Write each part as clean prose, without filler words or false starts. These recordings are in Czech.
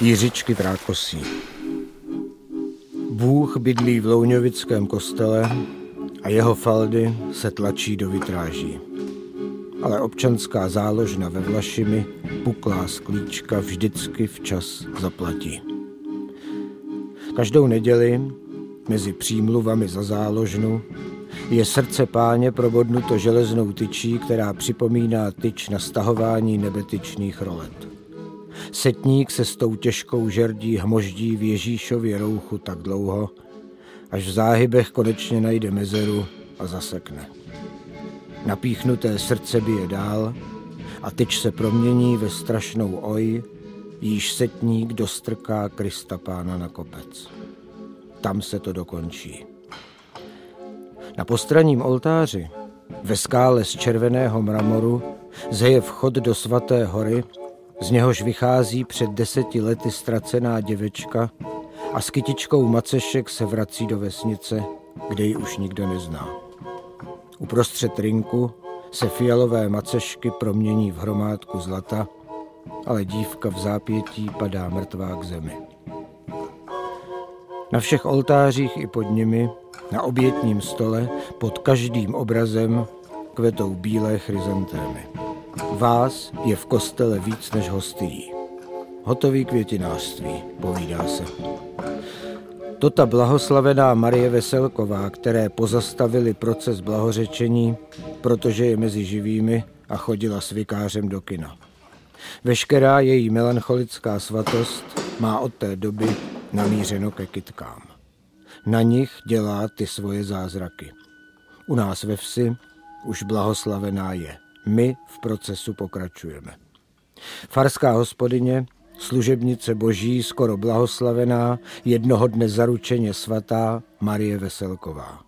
Jiřičky v rákosí. Bůh bydlí v louňovickém kostele a jeho faldy se tlačí do vitráží. Ale občanská záložna ve Vlašimi puklá sklíčka vždycky včas zaplatí. Každou neděli mezi přímluvami za záložnu je srdce Páně probodnuto železnou tyčí, která připomíná tyč na stahování nebetyčných rolet. Setník se s tou těžkou žerdí hmoždí v Ježíšově rouchu tak dlouho, až v záhybech konečně najde mezeru a zasekne. Napíchnuté srdce bije dál a tyč se promění ve strašnou oj, jíž setník dostrká Krista Pána na kopec. Tam se to dokončí. Na postranním oltáři, ve skále z červeného mramoru, zeje vchod do svaté hory, z něhož vychází před 10 lety ztracená děvečka a s kytičkou macešek se vrací do vesnice, kde ji už nikdo nezná. Uprostřed rynku se fialové macešky promění v hromádku zlata, ale dívka v zápětí padá mrtvá k zemi. Na všech oltářích i pod nimi, na obětním stole, pod každým obrazem kvetou bílé chryzantémy. Vás je v kostele víc než hostií. Hotový květinářství, povídá se. To ta blahoslavená Marie Veselková, které pozastavili proces blahořečení, protože je mezi živými a chodila s vikářem do kina. Veškerá její melancholická svatost má od té doby namířeno ke kytkám. Na nich dělá ty svoje zázraky. U nás ve vsi už blahoslavená je. My v procesu pokračujeme. Farská hospodyně, služebnice boží, skoro blahoslavená, jednoho dne zaručeně svatá Marie Veselková.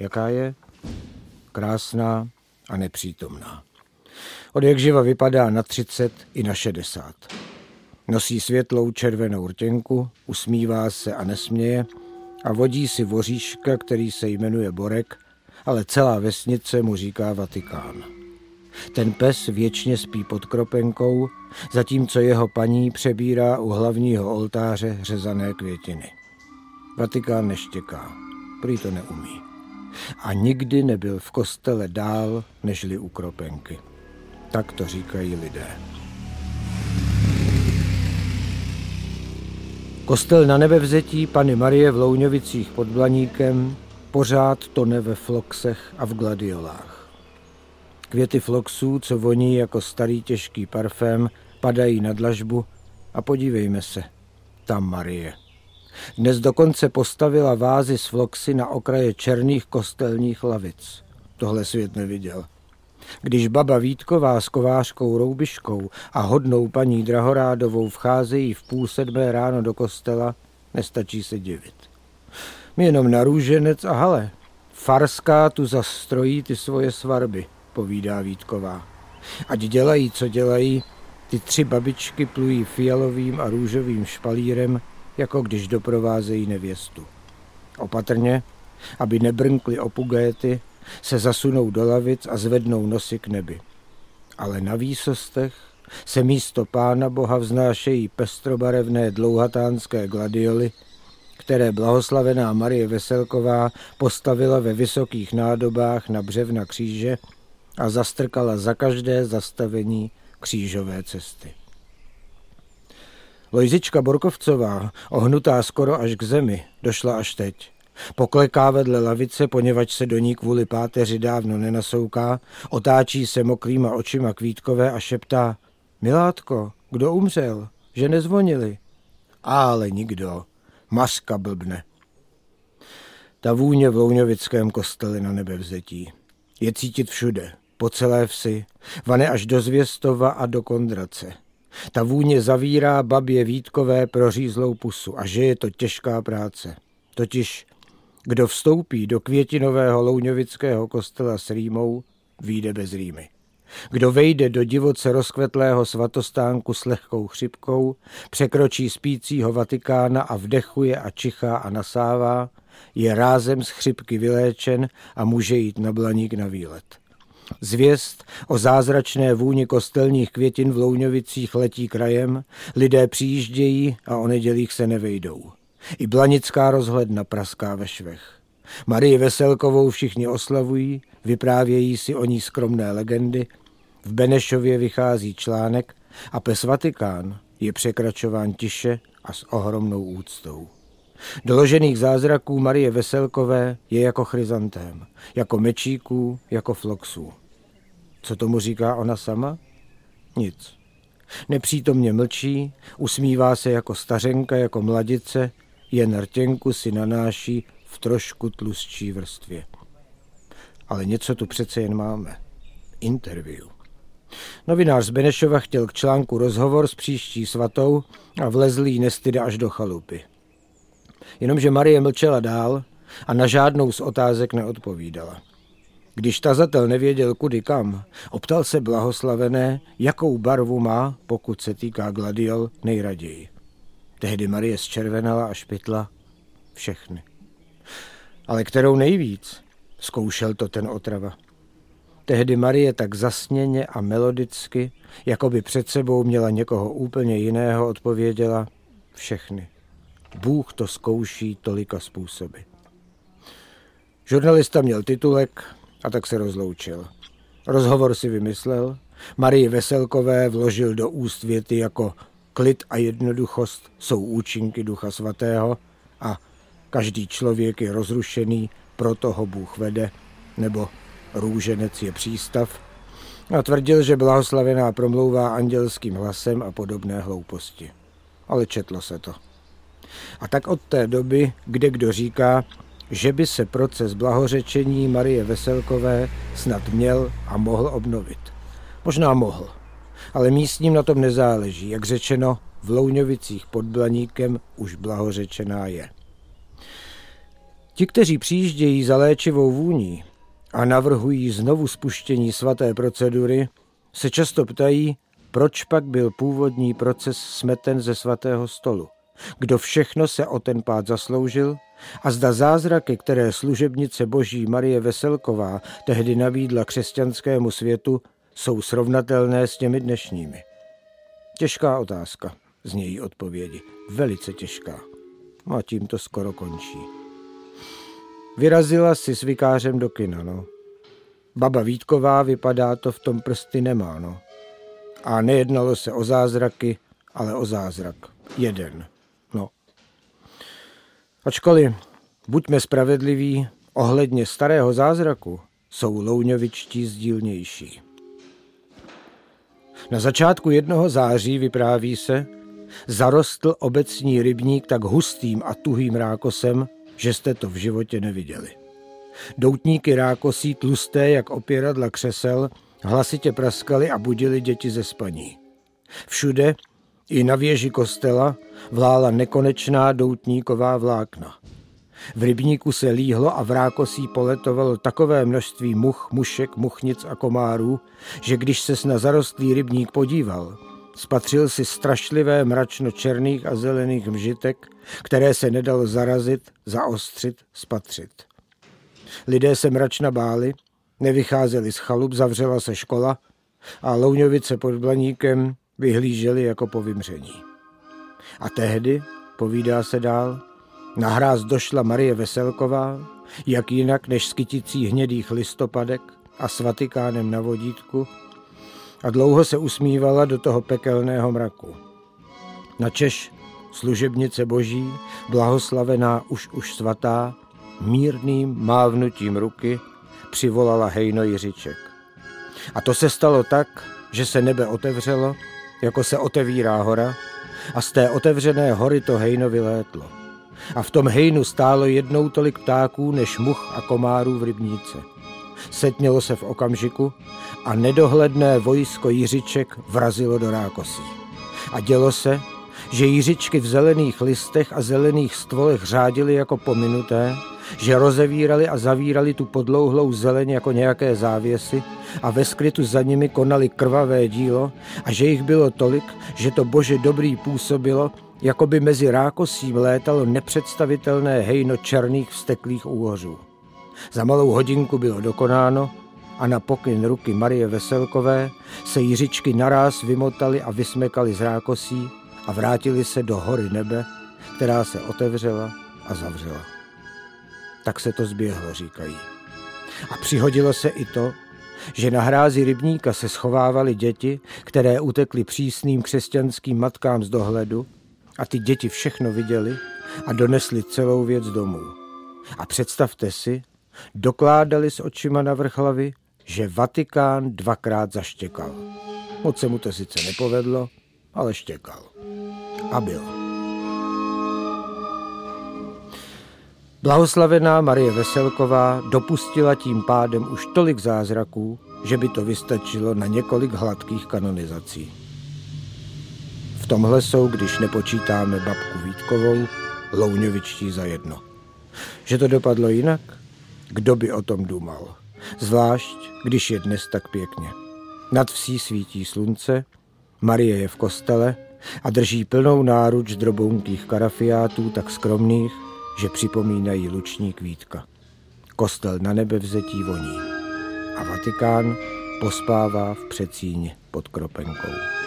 Jaká je? Krásná a nepřítomná. Od jakživa vypadá na 30 i na 60. Nosí světlou červenou rtěnku, usmívá se a nesměje a vodí si voříška, který se jmenuje Borek, ale celá vesnice mu říká Vatikán. Ten pes věčně spí pod kropenkou, zatímco jeho paní přebírá u hlavního oltáře řezané květiny. Vatikán neštěká, prý to neumí. A nikdy nebyl v kostele dál, nežli u kropenky. Tak to říkají lidé. Kostel Nanebevzetí Panny Marie v Louňovicích pod Blaníkem pořád tone ve floxech a v gladiolách. Květy floxů, co voní jako starý těžký parfém, padají na dlažbu a podívejme se, tam Marie. Dnes dokonce postavila vázy s floxy na okraje černých kostelních lavic. Tohle svět neviděl. Když baba Vítková s kovářkou Roubiškou a hodnou paní Drahorádovou vcházejí v 6:30 ráno do kostela, nestačí se divit. Jenom na růženec a hale. Farská tu zastrojí ty svoje svarby, povídá Vítková. Ať dělají, co dělají, ty 3 babičky plují fialovým a růžovým špalírem, jako když doprovázejí nevěstu. Opatrně, aby nebrnkly opugéty, se zasunou do lavic a zvednou nosy k nebi. Ale na výsostech se místo Pána Boha vznášejí pestrobarevné dlouhatánské gladioly, které blahoslavená Marie Veselková postavila ve vysokých nádobách na břevna kříže a zastrkala za každé zastavení křížové cesty. Lojzička Borkovcová, ohnutá skoro až k zemi, došla až teď. Pokleká vedle lavice, poněvadž se do ní kvůli páteři dávno nenasouká, otáčí se mokrýma očima Kvítkové a šeptá: Milátko, kdo umřel? Že nezvonili? Ale nikdo. Mařka blbne. Ta vůně v louňovickém kostele Nanebevzetí je cítit všude, po celé vsi, vane až do Zvěstova a do Kondrace. Ta vůně zavírá babě Vítkové prořízlou pusu a že je to těžká práce. Totiž, kdo vstoupí do květinového louňovického kostela s rýmou, vyjde bez rýmy. Kdo vejde do divoce rozkvetlého svatostánku s lehkou chřipkou, překročí spícího Vatikána a vdechuje a čichá a nasává, je rázem z chřipky vyléčen a může jít na Blaník na výlet. Zvěst O zázračné vůni kostelních květin v Louňovicích letí krajem, lidé přijíždějí a o nedělích se nevejdou. I blanická rozhledna praská ve švech. Marii Veselkovou všichni oslavují, vyprávějí si o ní skromné legendy, v Benešově vychází článek a pes Vatikán je překračován tiše a s ohromnou úctou. Doložených zázraků Marie Veselkové je jako chryzantém, jako mečíků, jako floxů. Co tomu říká ona sama? Nic. Nepřítomně mlčí, usmívá se jako stařenka, jako mladice, jen rtěnku si nanáší v trošku tlustší vrstvě. Ale něco tu přece jen máme. Interview. Novinář z Benešova chtěl k článku rozhovor s příští svatou a vlezl jí nestyda až do chalupy. Jenomže Marie mlčela dál a na žádnou z otázek neodpovídala. Když tazatel nevěděl kudy kam, optal se blahoslavené, jakou barvu má, pokud se týká gladiol, nejraději. Tehdy Marie zčervenala a špitla všechny. Ale kterou nejvíc? Zkoušel to ten otrava. Tehdy Marie tak zasněně a melodicky, jako by před sebou měla někoho úplně jiného, odpověděla všechny. Bůh to zkouší tolika způsoby. Žurnalista měl titulek a tak se rozloučil. Rozhovor si vymyslel, Marii Veselkové vložil do úst věty jako klid a jednoduchost jsou účinky Ducha Svatého a každý člověk je rozrušený, proto ho Bůh vede, nebo růženec je přístav, a tvrdil, že blahoslavená promlouvá andělským hlasem a podobné hlouposti. Ale četlo se to. A tak od té doby, kdekdo říká, že by se proces blahořečení Marie Veselkové snad měl a mohl obnovit. Možná mohl, ale místním na tom nezáleží. Jak řečeno, v Louňovicích pod Blaníkem už blahořečená je. Ti, kteří přijíždějí za léčivou vůní a navrhují znovu spuštění svaté procedury, se často ptají, proč pak byl původní proces smeten ze svatého stolu. Kdo všechno se o ten pád zasloužil a zda zázraky, které služebnice boží Marie Veselková tehdy nabídla křesťanskému světu, jsou srovnatelné s těmi dnešními. Těžká otázka, zní její odpovědi. Velice těžká. A tím to skoro končí. Vyrazila si s vikářem do kina, no. Baba Vítková, vypadá to, v tom prsty nemá, no. A nejednalo se o zázraky, ale o zázrak. Jeden. Ačkoliv, buďme spravedliví, ohledně starého zázraku jsou louňovičtí sdílnější. Na začátku 1. září, vypráví se, zarostl obecní rybník tak hustým a tuhým rákosem, že jste to v životě neviděli. Doutníky rákosí, tlusté jak opěradla křesel, hlasitě praskaly a budili děti ze spaní. Všude, i na věži kostela, vlála nekonečná doutníková vlákna. V rybníku se líhlo a v rákosí poletovalo takové množství much, mušek, muchnic a komárů, že když ses na zarostlý rybník podíval, spatřil si strašlivé mračno černých a zelených mžitek, které se nedalo zarazit, zaostřit, spatřit. Lidé se mračna báli, nevycházeli z chalup, zavřela se škola a Louňovice pod Blaníkem vyhlíželi jako po vymření. A tehdy, povídá se dál, na hráz došla Marie Veselková, jak jinak než s kyticí hnědých listopadek a s Vatikánem na vodítku, a dlouho se usmívala do toho pekelného mraku. Načež služebnice boží, blahoslavená už svatá, mírným mávnutím ruky přivolala hejno Jiřiček. A to se stalo tak, že se nebe otevřelo, jako se otevírá hora, a z té otevřené hory to hejno vylétlo. A v tom hejnu stálo jednou tolik ptáků než much a komárů v rybníce. Setmělo se v okamžiku a nedohledné vojsko jiřiček vrazilo do rákosí. A dělo se, že jiřičky v zelených listech a zelených stvolech řádily jako pominuté, že rozevírali a zavírali tu podlouhlou zeleň jako nějaké závěsy a ve skrytu za nimi konali krvavé dílo a že jich bylo tolik, že to Bože dobrý působilo, jako by mezi rákosím létalo nepředstavitelné hejno černých vzteklých úhořů. Za malou hodinku bylo dokonáno a na pokyn ruky Marie Veselkové se Jiřičky naráz vymotaly a vysmekaly z rákosí a vrátily se do hory nebe, která se otevřela a zavřela. Tak se to zběhlo, říkají. A přihodilo se i to, že na hrázi rybníka se schovávaly děti, které utekly přísným křesťanským matkám z dohledu, a ty děti všechno viděly a donesly celou věc domů. A představte si, dokládali s očima navrch hlavy, že Vatikán dvakrát zaštěkal. Moc se mu to sice nepovedlo, ale štěkal. A byl. Blahoslavená Marie Veselková dopustila tím pádem už tolik zázraků, že by to vystačilo na několik hladkých kanonizací. V tomhle jsou, když nepočítáme babku Vítkovou, Louňovičtí za jedno. Že to dopadlo jinak? Kdo by o tom důmal? Zvlášť, když je dnes tak pěkně. Nad vsí svítí slunce, Marie je v kostele a drží plnou náruč drobounkých karafiátů tak skromných, že připomínají luční kvítka. Kostel Nanebevzetí voní a Vatikán pospává v předsíni pod Kropenkou.